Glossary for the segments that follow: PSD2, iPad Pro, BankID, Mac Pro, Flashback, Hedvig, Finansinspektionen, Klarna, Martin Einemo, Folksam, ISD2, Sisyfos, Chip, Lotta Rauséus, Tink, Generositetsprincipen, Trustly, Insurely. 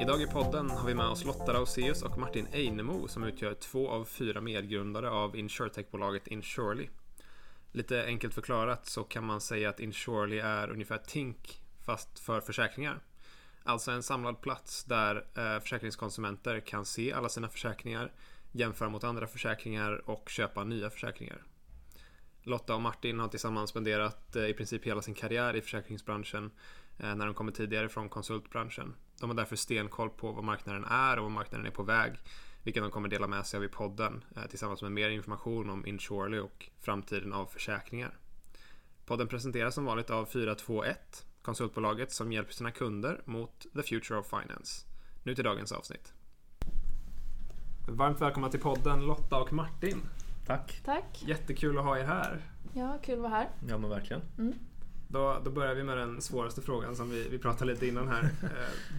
Idag i podden har vi med oss Lotta Rauséus och Martin Einemo som utgör 2 av 4 medgrundare av insurtech-bolaget Insurely. Lite enkelt förklarat så kan man säga att Insurely är ungefär Tink fast för försäkringar. Alltså en samlad plats där försäkringskonsumenter kan se alla sina försäkringar, jämföra mot andra försäkringar och köpa nya försäkringar. Lotta och Martin har tillsammans spenderat i princip hela sin karriär i försäkringsbranschen när de kommer tidigare från konsultbranschen. De har därför stenkoll på vad marknaden är och vad marknaden är på väg, vilket de kommer dela med sig av i podden tillsammans med mer information om Insurely och framtiden av försäkringar. Podden presenteras som vanligt av 421, konsultbolaget som hjälper sina kunder mot The Future of Finance. Nu till dagens avsnitt. Varmt välkomna till podden Lotta och Martin. Tack. Tack. Jättekul att ha er här. Ja, kul att vara här. Ja, men verkligen. Mm. Då börjar vi med den svåraste frågan som vi pratade lite innan här.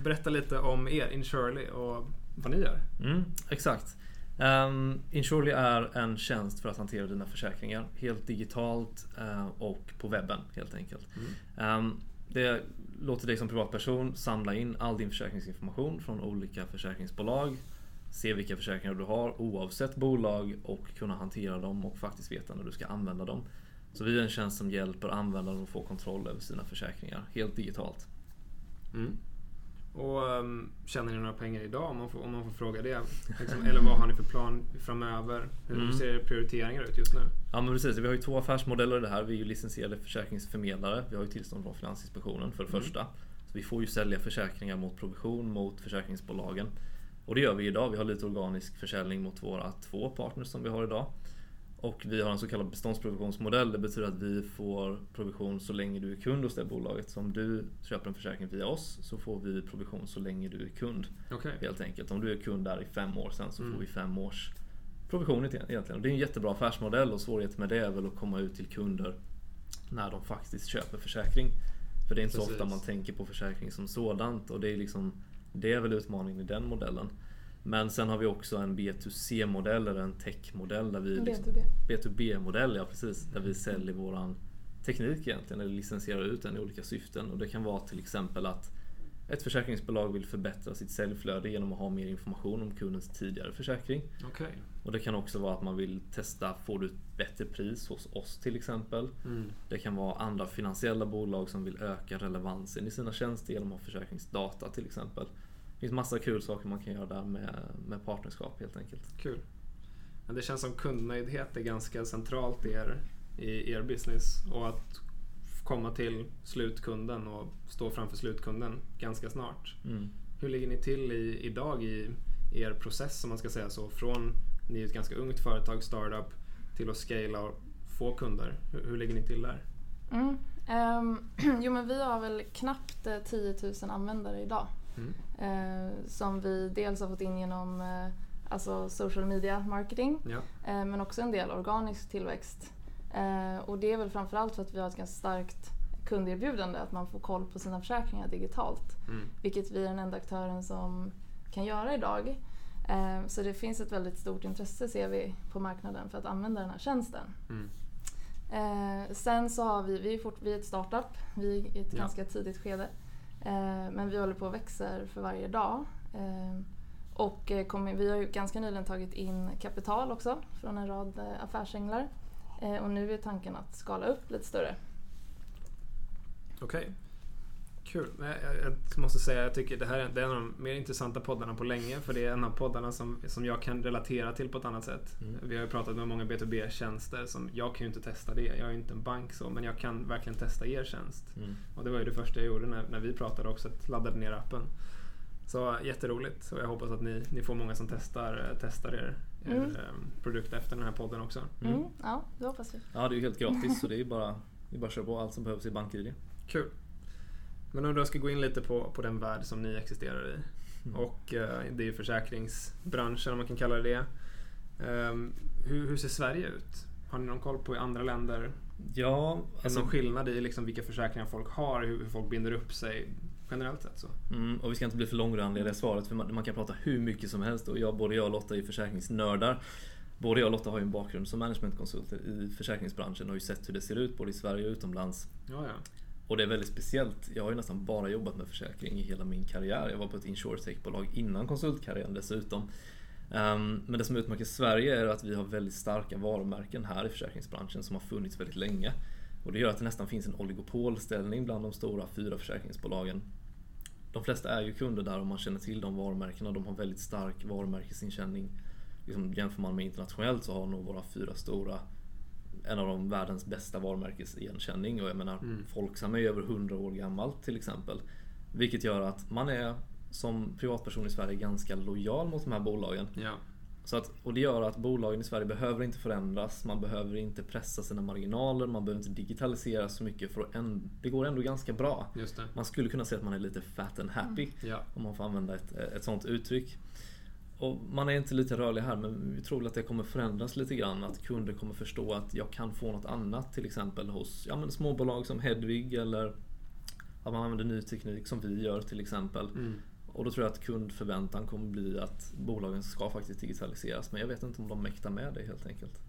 Berätta lite om er, Insurely, och vad ni gör. Mm, exakt. Insurely är en tjänst för att hantera dina försäkringar. Helt digitalt och på webben, helt enkelt. Mm. Det låter dig som privatperson samla in all din försäkringsinformation från olika försäkringsbolag. Se vilka försäkringar du har oavsett bolag och kunna hantera dem och faktiskt veta när du ska använda dem. Så vi är en tjänst som hjälper användaren att få kontroll över sina försäkringar helt digitalt. Mm. Och tjänar ni några pengar idag om man får fråga det? Eller vad har ni för plan framöver? Hur ser prioriteringar ut just nu? Ja, men precis. Vi har ju 2 affärsmodeller i det här. Vi är ju licensierade försäkringsförmedlare. Vi har ju tillstånd från Finansinspektionen för det första. Så vi får ju sälja försäkringar mot provision mot försäkringsbolagen. Och det gör vi idag. Vi har lite organisk försäljning mot våra 2 partners som vi har idag. Och vi har en så kallad beståndsprovisionsmodell. Det betyder att vi får provision så länge du är kund hos det bolaget. Så om du köper en försäkring via oss så får vi provision så länge du är kund. Okay. Helt enkelt. Om du är kund där i 5 år sedan så får vi 5 års provision egentligen. Och det är en jättebra affärsmodell och svårighet med det är väl att komma ut till kunder när de faktiskt köper försäkring. För det är inte så ofta man tänker på försäkring som sådant och det är liksom... Det är väl utmaningen i den modellen. Men sen har vi också en B2C-modell eller en tech-modell där vi B2B-modell, ja precis, där vi säljer våran teknik egentligen eller licensierar ut den i olika syften. Och det kan vara till exempel att ett försäkringsbolag vill förbättra sitt säljflöde genom att ha mer information om kundens tidigare försäkring. Okay. Och det kan också vara att man vill testa, får du ett bättre pris hos oss till exempel. Mm. Det kan vara andra finansiella bolag som vill öka relevansen i sina tjänster genom att ha försäkringsdata till exempel. Det finns massa kul saker man kan göra där med partnerskap helt enkelt. Kul. Men det känns som kundnöjdhet är ganska centralt i er business och att komma till slutkunden och stå framför slutkunden ganska snart. Mm. Hur ligger ni till idag i er process, som man ska säga så, från ni är ett ganska ungt företag, startup, till att scala och få kunder? Hur ligger ni till där? Mm. Jo, men vi har väl knappt 10 000 användare idag som vi dels har fått in genom alltså social media marketing, men också en del organisk tillväxt. Och det är väl framförallt för att vi har ett ganska starkt kunderbjudande att man får koll på sina försäkringar digitalt, vilket vi är den enda aktören som kan göra idag. Så det finns ett väldigt stort intresse, ser vi, på marknaden för att använda den här tjänsten. Mm. Sen så har vi är ett startup, vi är i ett ganska tidigt skede, men vi håller på och växer för varje dag. Och vi har ju ganska nyligen tagit in kapital också från en rad affärsänglar. Och nu är tanken att skala upp lite större. Okej, kul. Jag måste säga, jag tycker det här är en av de mer intressanta poddarna på länge. För det är en av poddarna som jag kan relatera till på ett annat sätt. Mm. Vi har ju pratat med många B2B-tjänster. Som, jag kan ju inte testa det, jag är ju inte en bank så. Men jag kan verkligen testa er tjänst. Mm. Och det var ju det första jag gjorde när vi pratade också. Att laddade ner appen. Så jätteroligt. Och jag hoppas att ni får många som testar er. Produkt efter den här podden också. Ja, det hoppas vi. Ja, det är ju helt gratis så det är bara att köra på allt som behövs i BankID. Kul. Men om du ska gå in lite på den värld som ni existerar i och det är ju försäkringsbranschen om man kan kalla det. Hur ser Sverige ut? Har ni någon koll på i andra länder? Ja, alltså någon skillnad i liksom vilka försäkringar folk har, hur folk binder upp sig? Generellt sett så. Och vi ska inte bli för långrandiga i det svaret för man kan prata hur mycket som helst och både jag och Lotta är försäkringsnördar. både jag och Lotta har ju en bakgrund som managementkonsulter i försäkringsbranschen och har ju sett hur det ser ut både i Sverige och utomlands. Ja, ja. Och det är väldigt speciellt. Jag har ju nästan bara jobbat med försäkring i hela min karriär. Jag var på ett insurtech-bolag innan konsultkarriären dessutom. Men det som utmärker Sverige är att vi har väldigt starka varumärken här i försäkringsbranschen som har funnits väldigt länge. Och det gör att det nästan finns en oligopolställning bland de stora 4 försäkringsbolagen. De flesta är ju kunder där och man känner till de varumärkena och de har väldigt stark varumärkesinkänning. Liksom jämför man med internationellt så har nog våra 4 stora en av de världens bästa varumärkesigenkänning. Och jag menar, Folksam är ju över 100 år gammalt till exempel. Vilket gör att man är som privatperson i Sverige ganska lojal mot de här bolagen. Ja. Så att, och det gör att bolagen i Sverige behöver inte förändras. Man behöver inte pressa sina marginaler. Man behöver inte digitalisera så mycket. För att det går ändå ganska bra. Just det. Man skulle kunna säga att man är lite fat and happy. Ja. Om man får använda ett sånt uttryck. Och man är inte lite rörlig här, men vi tror att det kommer förändras lite grann. Att kunder kommer förstå att jag kan få något annat, till exempel hos småbolag som Hedvig, eller att man använder ny teknik som vi gör till exempel. Mm. Och då tror jag att kundförväntan kommer bli att bolagen ska faktiskt digitaliseras. Men jag vet inte om de mäktar med det helt enkelt.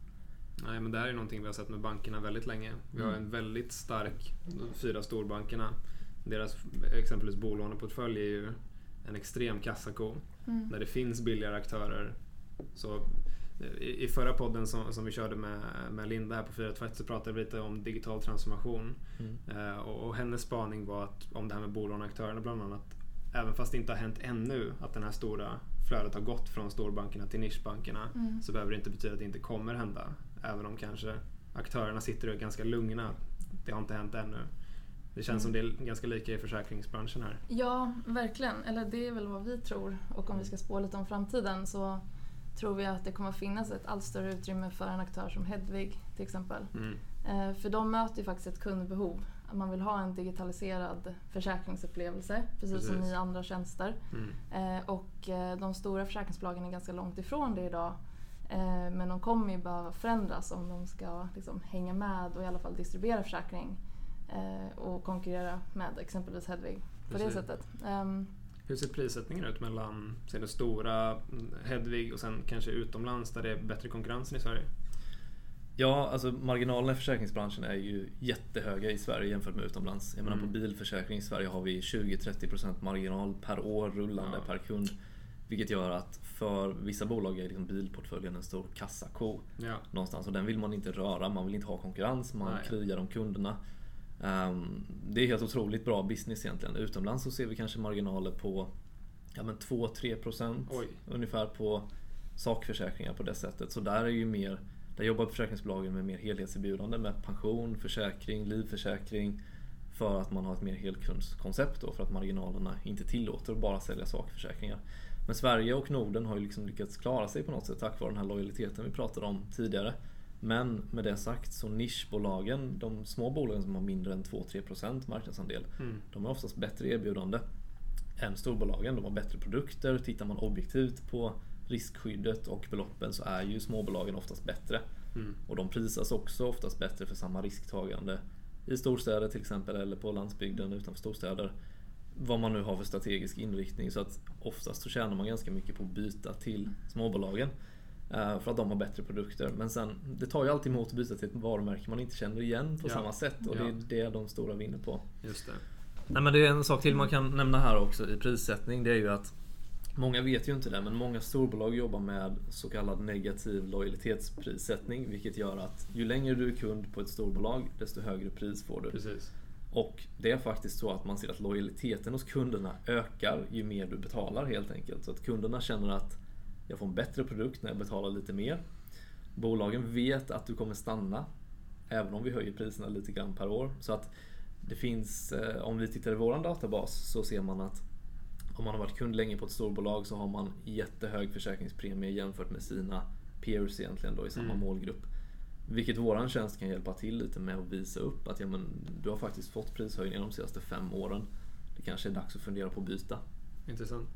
Nej, men det här är någonting vi har sett med bankerna väldigt länge. Vi har en väldigt stark, de 4 storbankerna. Deras exempelvis bolåneportfölj är ju en extrem kassako. Mm. När det finns billigare aktörer. Så i förra podden som vi körde med Linda här på 4.2 så pratade vi lite om digital transformation. Och hennes spaning var att om det här med bolåneaktörerna bland annat, även fast det inte har hänt ännu att den här stora flödet har gått från storbankerna till nischbankerna, så behöver det inte betyda att det inte kommer hända. Även om kanske aktörerna sitter och är ganska lugna, det har inte hänt ännu. Det känns som det är ganska lika i försäkringsbranschen här. Ja, verkligen. Eller det är väl vad vi tror. Och om vi ska spå lite om framtiden så tror vi att det kommer finnas ett allt större utrymme för en aktör som Hedvig till exempel. För de möter ju faktiskt ett kundbehov. Man vill ha en digitaliserad försäkringsupplevelse, precis som i andra tjänster. Och de stora försäkringsbolagen är ganska långt ifrån det idag. Men de kommer ju behöva förändras om de ska hänga med och i alla fall distribuera försäkring och konkurrera med exempelvis Hedvig på det sättet. Hur ser prissättningen ut mellan den stora Hedvig och sen kanske utomlands där det är bättre konkurrens än i Sverige? Ja, alltså marginalerna i försäkringsbranschen är ju jättehöga i Sverige jämfört med utomlands. Jag menar på bilförsäkring i Sverige har vi 20-30% marginal per år rullande per kund. Vilket gör att för vissa bolag är bilportföljen en stor kassako någonstans. Och den vill man inte röra, man vill inte ha konkurrens, man krigar om kunderna. Det är helt otroligt bra business egentligen. Utomlands så ser vi kanske marginaler på 2-3% ungefär på sakförsäkringar på det sättet. Så där är ju mer, där jobbar försäkringsbolagen med mer helhetserbjudande med pension, försäkring, livförsäkring för att man har ett mer helkundskoncept då, för att marginalerna inte tillåter att bara sälja sakförsäkringar. Men Sverige och Norden har ju lyckats klara sig på något sätt tack vare den här lojaliteten vi pratade om tidigare. Men med det sagt så nischbolagen, de små bolagen som har mindre än 2-3% marknadsandel, de har oftast bättre erbjudande än storbolagen. De har bättre produkter. Tittar man objektivt på riskskyddet och beloppen så är ju småbolagen oftast bättre. Och de prisas också oftast bättre för samma risktagande i storstäder till exempel eller på landsbygden utanför storstäder. Vad man nu har för strategisk inriktning, så att oftast så tjänar man ganska mycket på att byta till småbolagen. För att de har bättre produkter. Men sen, det tar ju alltid emot att byta till ett varumärke man inte känner igen på samma sätt. Och det är det de stora vinner på. Just det. Nej, men det är en sak till man kan nämna här också i prissättning. Det är ju att många vet ju inte det, men många storbolag jobbar med så kallad negativ lojalitetsprissättning. Vilket gör att ju längre du är kund på ett storbolag, desto högre pris får du. Precis. Och det är faktiskt så att man ser att lojaliteten hos kunderna ökar ju mer du betalar helt enkelt. Så att kunderna känner att jag får en bättre produkt när jag betalar lite mer. Bolagen vet att du kommer stanna även om vi höjer priserna lite grann per år. Så att det finns, om vi tittar i våran databas så ser man att om man har varit kund länge på ett storbolag så har man jättehög försäkringspremie jämfört med sina peers egentligen då i samma målgrupp. Vilket våran tjänst kan hjälpa till lite med att visa upp att du har faktiskt fått prishöjningar de senaste 5 åren. Det kanske är dags att fundera på att byta. Intressant.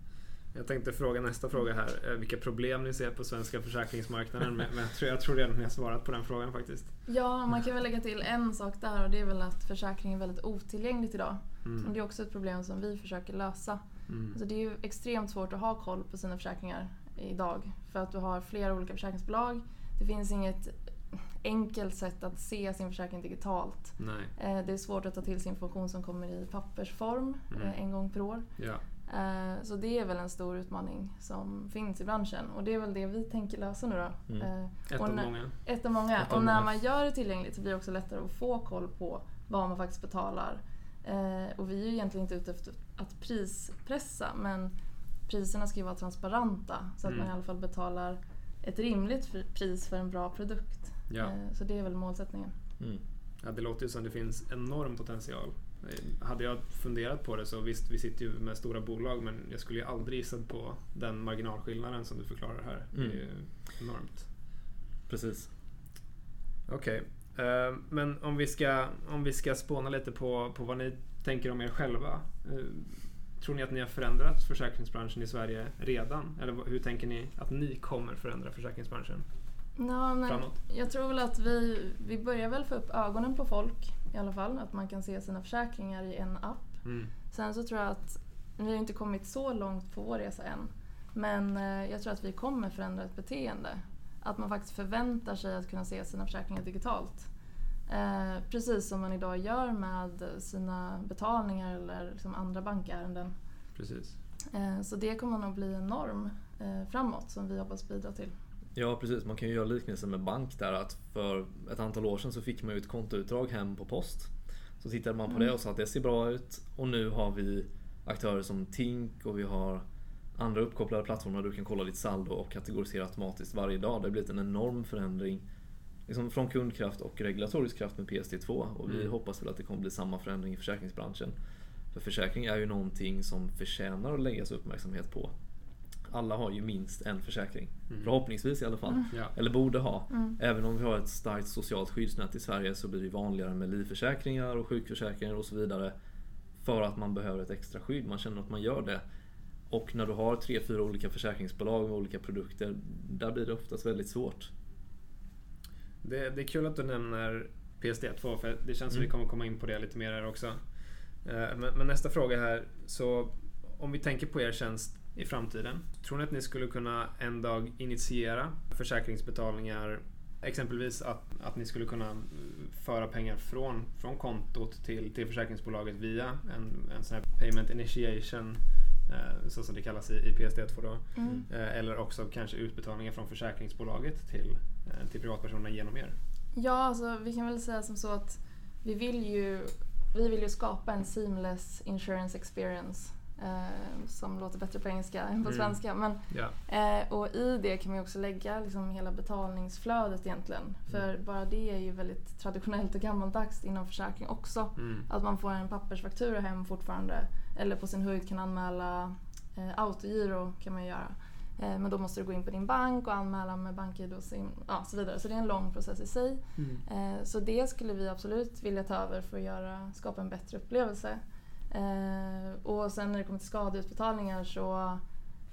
Jag tänkte fråga nästa fråga här. Vilka problem ni ser på svenska försäkringsmarknaden? Men jag tror redan att ni har svarat på den frågan faktiskt. Ja, man kan väl lägga till en sak där, och det är väl att försäkring är väldigt otillgängligt idag. Och det är också ett problem som vi försöker lösa. Alltså det är ju extremt svårt att ha koll på sina försäkringar idag. För att du har flera olika försäkringsbolag. det finns inget enkelt sätt att se sin försäkring digitalt. Nej. Det är svårt att ta till sig information som kommer i pappersform en gång per år. Ja. Så det är väl en stor utmaning som finns i branschen, och det är väl det vi tänker lösa nu då. Ett av många. Och när man gör det tillgängligt så blir det också lättare att få koll på vad man faktiskt betalar. Och vi är ju egentligen inte ute efter att prispressa, men priserna ska ju vara transparenta så att man i alla fall betalar ett rimligt pris för en bra produkt. Ja. Så det är väl målsättningen. Ja, det låter ju som det finns enorm potential. Hade jag funderat på det så visst, vi sitter ju med stora bolag, men jag skulle ju aldrig gissa på den marginalskillnaden som du förklarar här. Det är ju enormt. Precis. Okej. Men om vi ska spåna lite på vad ni tänker om er själva. Tror ni att ni har förändrat försäkringsbranschen i Sverige redan? Eller hur tänker ni att ni kommer förändra försäkringsbranschen? Ja, men jag tror väl att vi börjar väl få upp ögonen på folk i alla fall, att man kan se sina försäkringar i en app. Sen så tror jag att vi har inte kommit så långt på vår resa än, men jag tror att vi kommer förändra ett beteende, att man faktiskt förväntar sig att kunna se sina försäkringar digitalt, precis som man idag gör med sina betalningar eller liksom andra bankärenden. Precis. Så det kommer nog bli en norm framåt som vi hoppas bidra till. Ja, precis. Man kan ju göra liknelsen med bank där, att för ett antal år sedan så fick man ju ett kontoutdrag hem på post. Så tittade man på det och sa att det ser bra ut, och nu har vi aktörer som Tink och vi har andra uppkopplade plattformar där du kan kolla ditt saldo och kategorisera automatiskt varje dag. Det har blivit en enorm förändring liksom från kundkraft och regulatorisk kraft med PSD2, och vi hoppas väl att det kommer bli samma förändring i försäkringsbranschen. För försäkring är ju någonting som förtjänar att läggas uppmärksamhet på. Alla har ju minst en försäkring, förhoppningsvis i alla fall, eller borde ha. Även om vi har ett starkt socialt skyddsnät i Sverige så blir det vanligare med livförsäkringar och sjukförsäkringar och så vidare, för att man behöver ett extra skydd, man känner att man gör det. Och när du har 3-4 olika försäkringsbolag med olika produkter, där blir det oftast väldigt svårt. Det är kul att du nämner PSD2, för det känns som vi kommer komma in på det lite mer här också. Men nästa fråga här, så om vi tänker på er tjänst i framtiden, tror ni att ni skulle kunna en dag initiera försäkringsbetalningar, exempelvis att ni skulle kunna föra pengar från kontot till försäkringsbolaget via en sån här payment initiation, så som det kallas i PSD2 då, eller också kanske utbetalningar från försäkringsbolaget till privatpersonerna genom er? Ja, alltså, vi kan väl säga som så att vi vill ju skapa en seamless insurance experience, som låter bättre på engelska än på svenska, men, och i det kan man också lägga liksom hela betalningsflödet egentligen, för bara det är ju väldigt traditionellt och gammaldags inom försäkring också, att man får en pappersfaktura hem fortfarande, eller på sin höjd kan anmäla autogiro kan man göra, men då måste du gå in på din bank och anmäla med BankID och så vidare, så det är en lång process i sig. Så det skulle vi absolut vilja ta över för att skapa en bättre upplevelse. Och sen när det kommer till skadeutbetalningar, så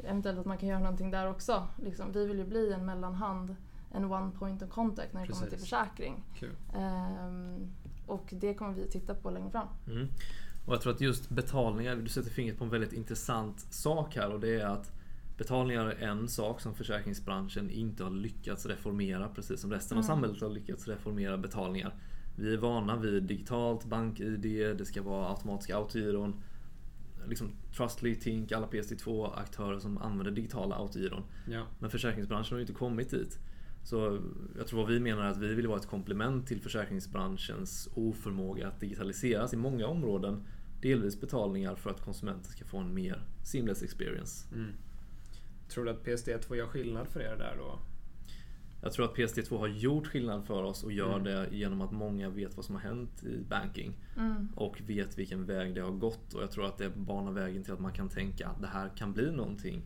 eventuellt att man kan göra någonting där också liksom. Vi vill ju bli en mellanhand, en one point of contact när det kommer till försäkring. Och det kommer vi titta på längre fram. Och jag tror att just betalningar, du sätter fingret på en väldigt intressant sak här, och det är att betalningar är en sak som försäkringsbranschen inte har lyckats reformera, precis som resten av samhället har lyckats reformera betalningar. Vi är vana vid digitalt, BankID, det ska vara automatiska autogiron, liksom Trustly, Tink, alla PSD2-aktörer som använder digitala autogiron. Men försäkringsbranschen har ju inte kommit dit. Så jag tror vad vi menar är att vi vill vara ett komplement till försäkringsbranschens oförmåga att digitaliseras i många områden, delvis betalningar, för att konsumenten ska få en mer seamless experience. Tror du att PSD2 gör skillnad för er där då? Jag tror att PSD2 har gjort skillnad för oss och gör det genom att många vet vad som har hänt i banking och vet vilken väg det har gått, och jag tror att det banar vägen till att man kan tänka att det här kan bli någonting,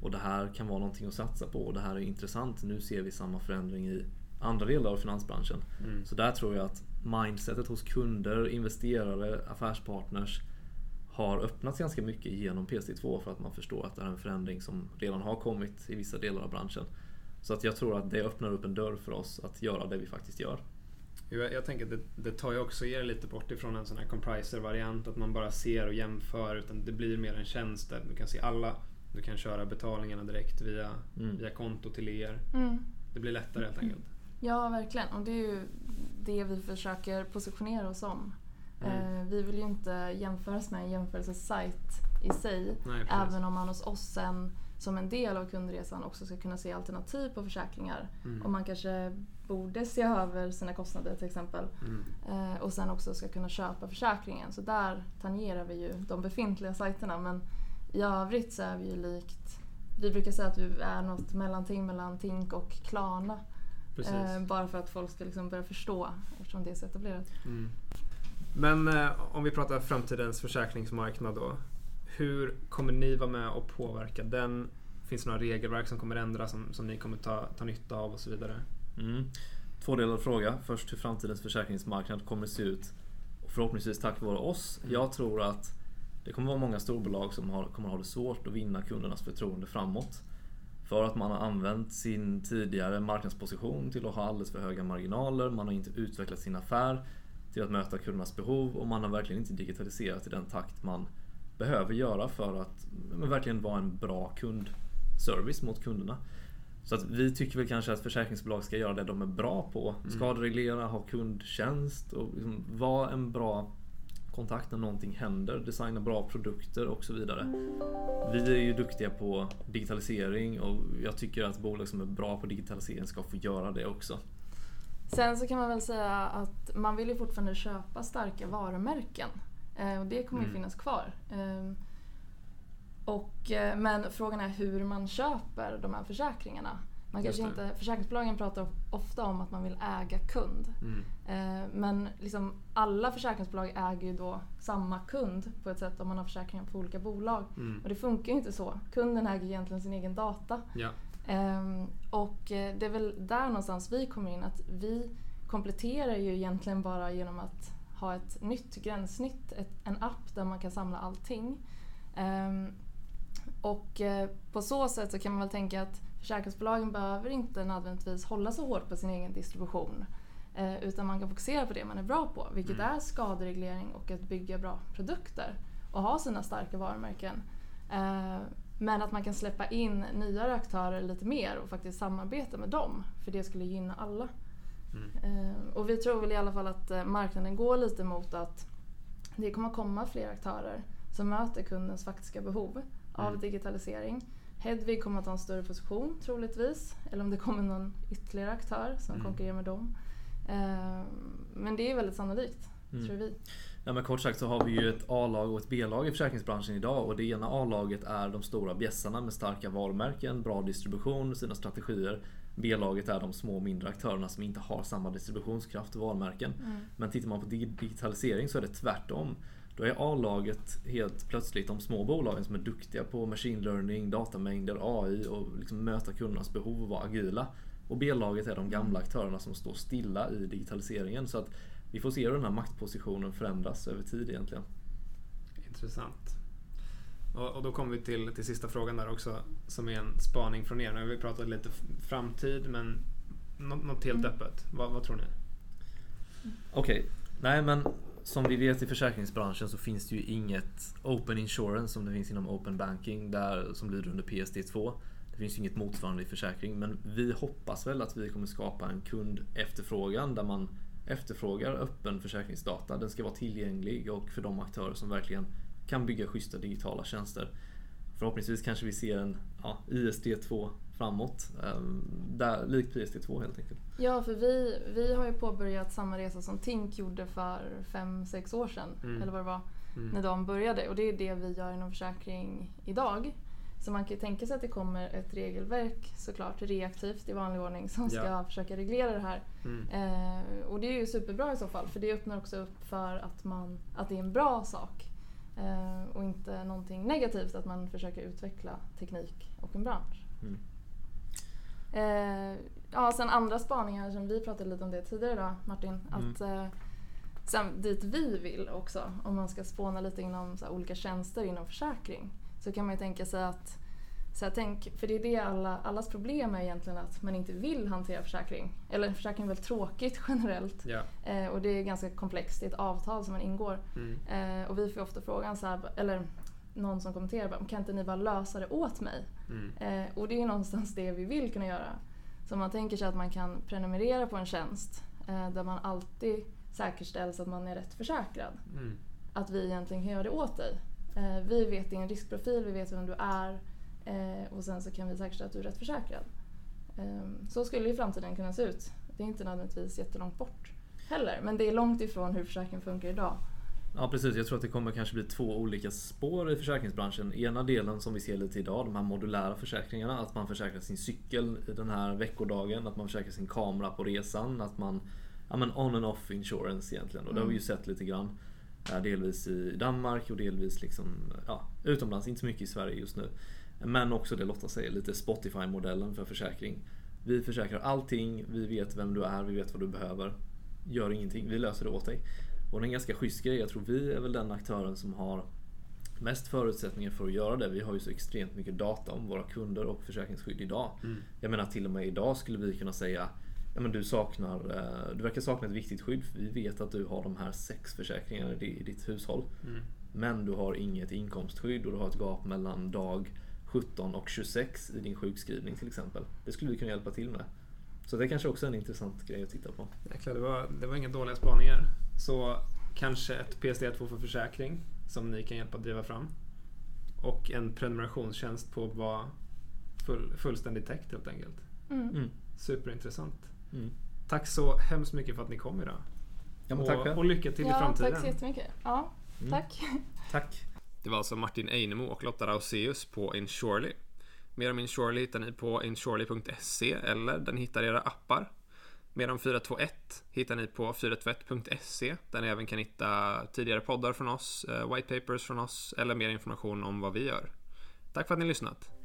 och det här kan vara någonting att satsa på, och det här är intressant. Nu ser vi samma förändring i andra delar av finansbranschen. Så där tror jag att mindsetet hos kunder, investerare, affärspartners har öppnats ganska mycket genom PSD2, för att man förstår att det är en förändring som redan har kommit i vissa delar av branschen. Så att jag tror att det öppnar upp en dörr för oss att göra det vi faktiskt gör. Jag tänker att det tar ju också er lite bort ifrån en sån här compriser-variant, att man bara ser och jämför, utan det blir mer en tjänst där du kan se alla, du kan köra betalningarna direkt via konto till er. det blir lättare helt enkelt. Ja, verkligen. Och det är ju det vi försöker positionera oss om. Vi vill ju inte jämföras med en jämförelsesajt i sig. Nej, även om man hos oss sen som en del av kundresan också ska kunna se alternativ på försäkringar. Och man kanske borde se över sina kostnader till exempel. Och sen också ska kunna köpa försäkringen. Så där tangerar vi ju de befintliga sajterna. Men i övrigt så är vi ju likt... Vi brukar säga att vi är något mellanting mellan Tink och Klarna. Bara för att folk ska liksom börja förstå eftersom det är så etablerat. Men om vi pratar framtidens försäkringsmarknad då. Hur kommer ni vara med och påverka den? Finns det några regelverk som kommer ändras som ni kommer ta nytta av och så vidare? Två delar av fråga. Först hur framtidens försäkringsmarknad kommer se ut. Och förhoppningsvis tack vare oss. Jag tror att det kommer vara många storbolag som kommer ha det svårt att vinna kundernas förtroende framåt. För att man har använt sin tidigare marknadsposition till att ha alldeles för höga marginaler. Man har inte utvecklat sin affär till att möta kundernas behov. Och man har verkligen inte digitaliserat i den takt man behöver göra för att verkligen vara en bra kundservice mot kunderna. Så att vi tycker väl kanske att försäkringsbolag ska göra det de är bra på. Skadereglera, ha kundtjänst och liksom vara en bra kontakt när någonting händer, designa bra produkter och så vidare. Vi är ju duktiga på digitalisering och jag tycker att bolag som är bra på digitalisering ska få göra det också. Sen så kan man väl säga att man vill ju fortfarande köpa starka varumärken. Och det kommer ju finnas kvar. Men frågan är hur man köper de här försäkringarna. Man kanske inte, försäkringsbolagen pratar ofta om att man vill äga kund. Men liksom alla försäkringsbolag äger ju då samma kund på ett sätt om man har försäkringar på olika bolag. Och det funkar ju inte så. Kunden äger egentligen sin egen data. Ja. Och det är väl där någonstans vi kommer in. Att vi kompletterar ju egentligen bara genom att ha ett nytt gränssnitt, en app där man kan samla allting. På så sätt så kan man väl tänka att försäkringsbolagen behöver inte nödvändigtvis hålla så hårt på sin egen distribution. Utan man kan fokusera på det man är bra på. Vilket är skadereglering och att bygga bra produkter. Och ha sina starka varumärken. Men att man kan släppa in nya aktörer lite mer och faktiskt samarbeta med dem. För det skulle gynna alla. Och vi tror väl i alla fall att marknaden går lite mot att det kommer komma fler aktörer som möter kundens faktiska behov av digitalisering. Hedvig kommer att ha en större position troligtvis, eller om det kommer någon ytterligare aktör som konkurrerar med dem. Men det är väldigt sannolikt, tror vi. Ja, men kort sagt så har vi ju ett A-lag och ett B-lag i försäkringsbranschen idag, och det ena A-laget är de stora bjässarna med starka varumärken, bra distribution, sina strategier. B-laget är de små och mindre aktörerna som inte har samma distributionskraft och varumärken. Men tittar man på digitalisering så är det tvärtom. Då är A-laget helt plötsligt de små bolagen som är duktiga på machine learning, datamängder, AI och liksom möta kundernas behov och vara agila. Och B-laget är de gamla aktörerna som står stilla i digitaliseringen. Så att vi får se hur den här maktpositionen förändras över tid egentligen. Intressant. Och då kommer vi till sista frågan där också, som är en spaning från er. Nu har vi pratat lite framtid, men något helt öppet. Vad tror ni? Okej. Nej, men som vi vet i försäkringsbranschen så finns det ju inget open insurance som det finns inom open banking där, som lyder under PSD2. Det finns ju inget motsvarande i försäkring, men vi hoppas väl att vi kommer skapa en kundefterfrågan där man efterfrågar öppen försäkringsdata. Den ska vara tillgänglig och för de aktörer som verkligen kan bygga schyssta digitala tjänster. Förhoppningsvis kanske vi ser en ISD2 framåt, där, likt PSD2 helt enkelt. Ja, för vi har ju påbörjat samma resa som Tink gjorde för 5-6 år sedan, eller vad det var, när de började. Och det är det vi gör inom försäkring idag. Så man kan ju tänka sig att det kommer ett regelverk, såklart reaktivt i vanlig ordning, som ska försöka reglera det här. Och det är ju superbra i så fall, för det öppnar också upp för att det är en bra sak. Och inte någonting negativt att man försöker utveckla teknik och en bransch. Sen andra spaningar som vi pratade lite om det tidigare idag, Martin, att sen dit vi vill också, om man ska spåna lite inom så här, olika tjänster inom försäkring, så kan man ju tänka sig att så här, för det är det allas problem är egentligen, att man inte vill hantera försäkring, eller försäkring är väl tråkigt generellt, och det är ganska komplext, det är ett avtal som man ingår, och vi får ofta frågan så här, eller någon som kommenterar, kan inte ni bara lösa det åt mig? Och det är ju någonstans det vi vill kunna göra. Så man tänker sig att man kan prenumerera på en tjänst där man alltid säkerställs att man är rätt försäkrad. Mm. Att vi egentligen kan göra det åt dig. Vi vet din riskprofil, vi vet vem du är och sen så kan vi säkerställa att du är rätt försäkrad. Så skulle ju framtiden kunna se ut. Det är inte nödvändigtvis jättelångt bort heller, men det är långt ifrån hur försäkringen funkar idag. Ja precis, jag tror att det kommer kanske bli två olika spår i försäkringsbranschen. Ena delen som vi ser lite idag, de här modulära försäkringarna, att man försäkrar sin cykel i den här veckodagen, att man försäkrar sin kamera på resan, att man, ja men on and off insurance egentligen. Och det har vi ju sett lite grann, delvis i Danmark och delvis liksom, ja, utomlands, inte så mycket i Sverige just nu. Men också det Lotta säger, lite Spotify-modellen för försäkring. Vi försäkrar allting, vi vet vem du är, vi vet vad du behöver, gör ingenting, vi löser det åt dig. Och det är en ganska schysst grej. Jag tror vi är väl den aktören som har mest förutsättningar för att göra det. Vi har ju så extremt mycket data om våra kunder och försäkringsskydd idag. Mm. Jag menar till och med idag skulle vi kunna säga, ja, men du verkar sakna ett viktigt skydd. Vi vet att du har de här 6 försäkringarna i ditt hushåll. Mm. Men du har inget inkomstskydd och du har ett gap mellan dag 17 och 26 i din sjukskrivning till exempel. Det skulle vi kunna hjälpa till med. Så det är kanske också en intressant grej att titta på. Jäklar, det var inga dåliga spaningar. Så kanske ett PSD2 för försäkring som ni kan hjälpa att driva fram. Och en prenumerationstjänst på vad fullständigt täckt helt enkelt. Mm. Superintressant. Mm. Tack så hemskt mycket för att ni kom idag. Ja, men tack och lycka till i framtiden. Tack så jättemycket. Ja, tack. Mm. Tack. Det var alltså Martin Einemo och Lotta Rauséus på Insurely. Mer om Insurely hittar ni på insurely.se eller den hittar era appar. Mer om 421 hittar ni på 421.se där ni även kan hitta tidigare poddar från oss, whitepapers från oss eller mer information om vad vi gör. Tack för att ni lyssnat!